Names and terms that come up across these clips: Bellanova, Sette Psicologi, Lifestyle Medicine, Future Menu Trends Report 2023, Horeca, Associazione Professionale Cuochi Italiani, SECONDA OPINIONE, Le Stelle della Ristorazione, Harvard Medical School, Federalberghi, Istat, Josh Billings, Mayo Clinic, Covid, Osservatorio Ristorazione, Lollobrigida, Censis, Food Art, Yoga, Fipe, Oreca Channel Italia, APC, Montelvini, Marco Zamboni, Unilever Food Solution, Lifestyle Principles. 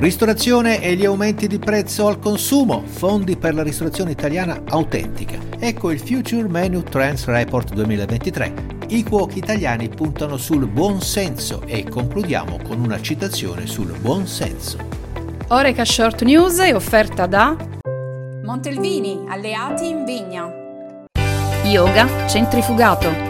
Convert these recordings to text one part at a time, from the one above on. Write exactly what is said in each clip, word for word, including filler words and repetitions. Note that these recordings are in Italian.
Ristorazione e gli aumenti di prezzo al consumo, fondi per la ristorazione italiana autentica. Ecco il Future Menu Trends Report duemilaventitré. I cuochi italiani puntano sul buon senso e concludiamo con una citazione sul buon senso. Oreca Short News è offerta da Montelvini, alleati in vigna. Yoga centrifugato.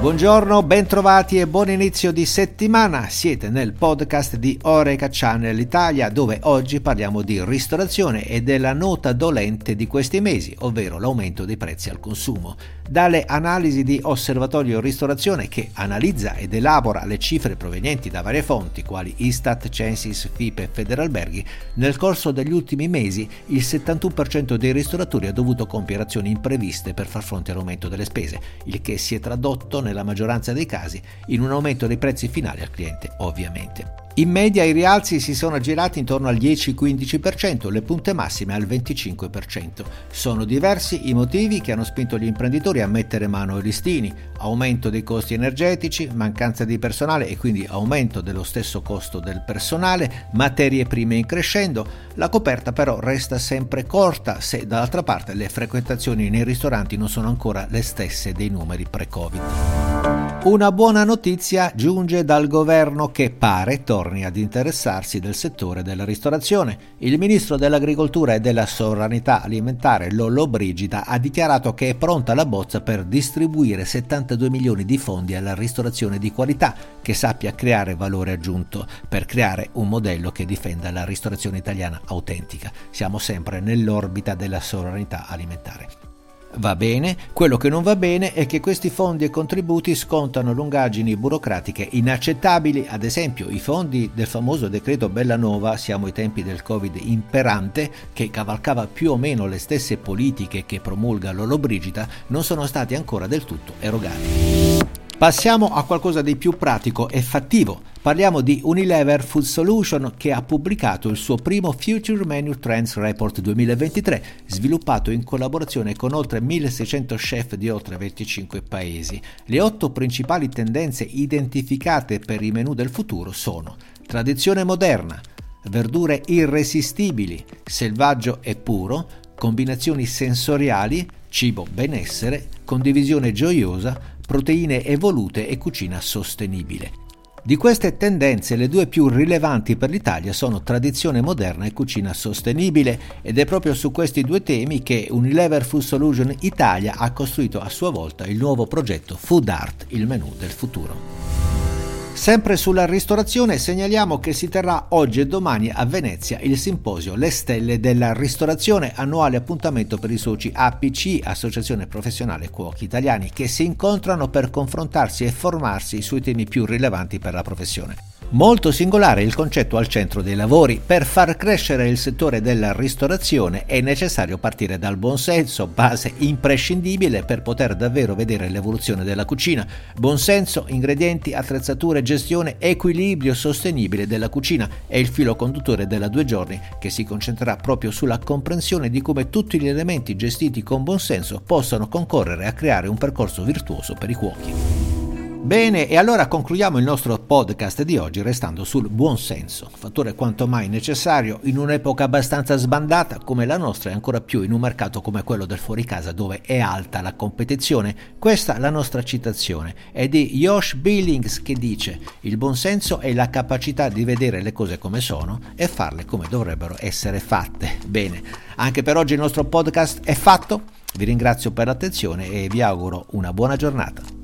Buongiorno, bentrovati e buon inizio di settimana. Siete nel podcast di Oreca Channel Italia, dove oggi parliamo di ristorazione e della nota dolente di questi mesi, ovvero l'aumento dei prezzi al consumo. Dalle analisi di Osservatorio Ristorazione, che analizza ed elabora le cifre provenienti da varie fonti, quali Istat, Censis, Fipe e Federalberghi, nel corso degli ultimi mesi il settantuno per cento dei ristoratori ha dovuto compiere azioni impreviste per far fronte all'aumento delle spese, il che si è tradotto nella maggioranza dei casi in un aumento dei prezzi finali al cliente, ovviamente. In media i rialzi si sono aggirati intorno al dieci-quindici per cento, le punte massime al venticinque per cento. Sono diversi i motivi che hanno spinto gli imprenditori a mettere mano ai listini: aumento dei costi energetici, mancanza di personale e quindi aumento dello stesso costo del personale, materie prime in crescendo. La coperta però resta sempre corta, se dall'altra parte le frequentazioni nei ristoranti non sono ancora le stesse dei numeri pre-Covid. Una buona notizia giunge dal governo, che pare torni ad interessarsi del settore della ristorazione. Il ministro dell'Agricoltura e della Sovranità Alimentare Lollobrigida ha dichiarato che è pronta la bozza per distribuire settantadue milioni di fondi alla ristorazione di qualità che sappia creare valore aggiunto, per creare un modello che difenda la ristorazione italiana autentica. Siamo sempre nell'orbita della sovranità alimentare. Va bene, quello che non va bene è che questi fondi e contributi scontano lungaggini burocratiche inaccettabili. Ad esempio, i fondi del famoso decreto Bellanova, siamo ai tempi del Covid imperante, che cavalcava più o meno le stesse politiche che promulga Lollobrigida, non sono stati ancora del tutto erogati. Passiamo a qualcosa di più pratico e fattivo. Parliamo di Unilever Food Solution, che ha pubblicato il suo primo Future Menu Trends Report duemilaventitré, sviluppato in collaborazione con oltre milleseicento chef di oltre venticinque paesi. Le otto principali tendenze identificate per i menù del futuro sono: tradizione moderna, verdure irresistibili, selvaggio e puro, combinazioni sensoriali, cibo benessere, condivisione gioiosa, proteine evolute e cucina sostenibile. Di queste tendenze le due più rilevanti per l'Italia sono tradizione moderna e cucina sostenibile, ed è proprio su questi due temi che Unilever Food Solution Italia ha costruito a sua volta il nuovo progetto Food Art, il menù del futuro. Sempre sulla ristorazione segnaliamo che si terrà oggi e domani a Venezia il simposio Le Stelle della Ristorazione, annuale appuntamento per i soci A P C, Associazione Professionale Cuochi Italiani, che si incontrano per confrontarsi e formarsi sui temi più rilevanti per la professione. Molto singolare il concetto al centro dei lavori. Per far crescere il settore della ristorazione è necessario partire dal buonsenso, base imprescindibile per poter davvero vedere l'evoluzione della cucina. Buonsenso, ingredienti, attrezzature, gestione, equilibrio sostenibile della cucina è il filo conduttore della due giorni, che si concentrerà proprio sulla comprensione di come tutti gli elementi gestiti con buonsenso possano concorrere a creare un percorso virtuoso per i cuochi. Bene, e allora concludiamo il nostro podcast di oggi restando sul buon senso, fattore quanto mai necessario in un'epoca abbastanza sbandata come la nostra e ancora più in un mercato come quello del fuoricasa, dove è alta la competizione. Questa è la nostra citazione, è di Josh Billings, che dice: il buon senso è la capacità di vedere le cose come sono e farle come dovrebbero essere fatte. Bene, anche per oggi il nostro podcast è fatto. Vi ringrazio per l'attenzione e vi auguro una buona giornata.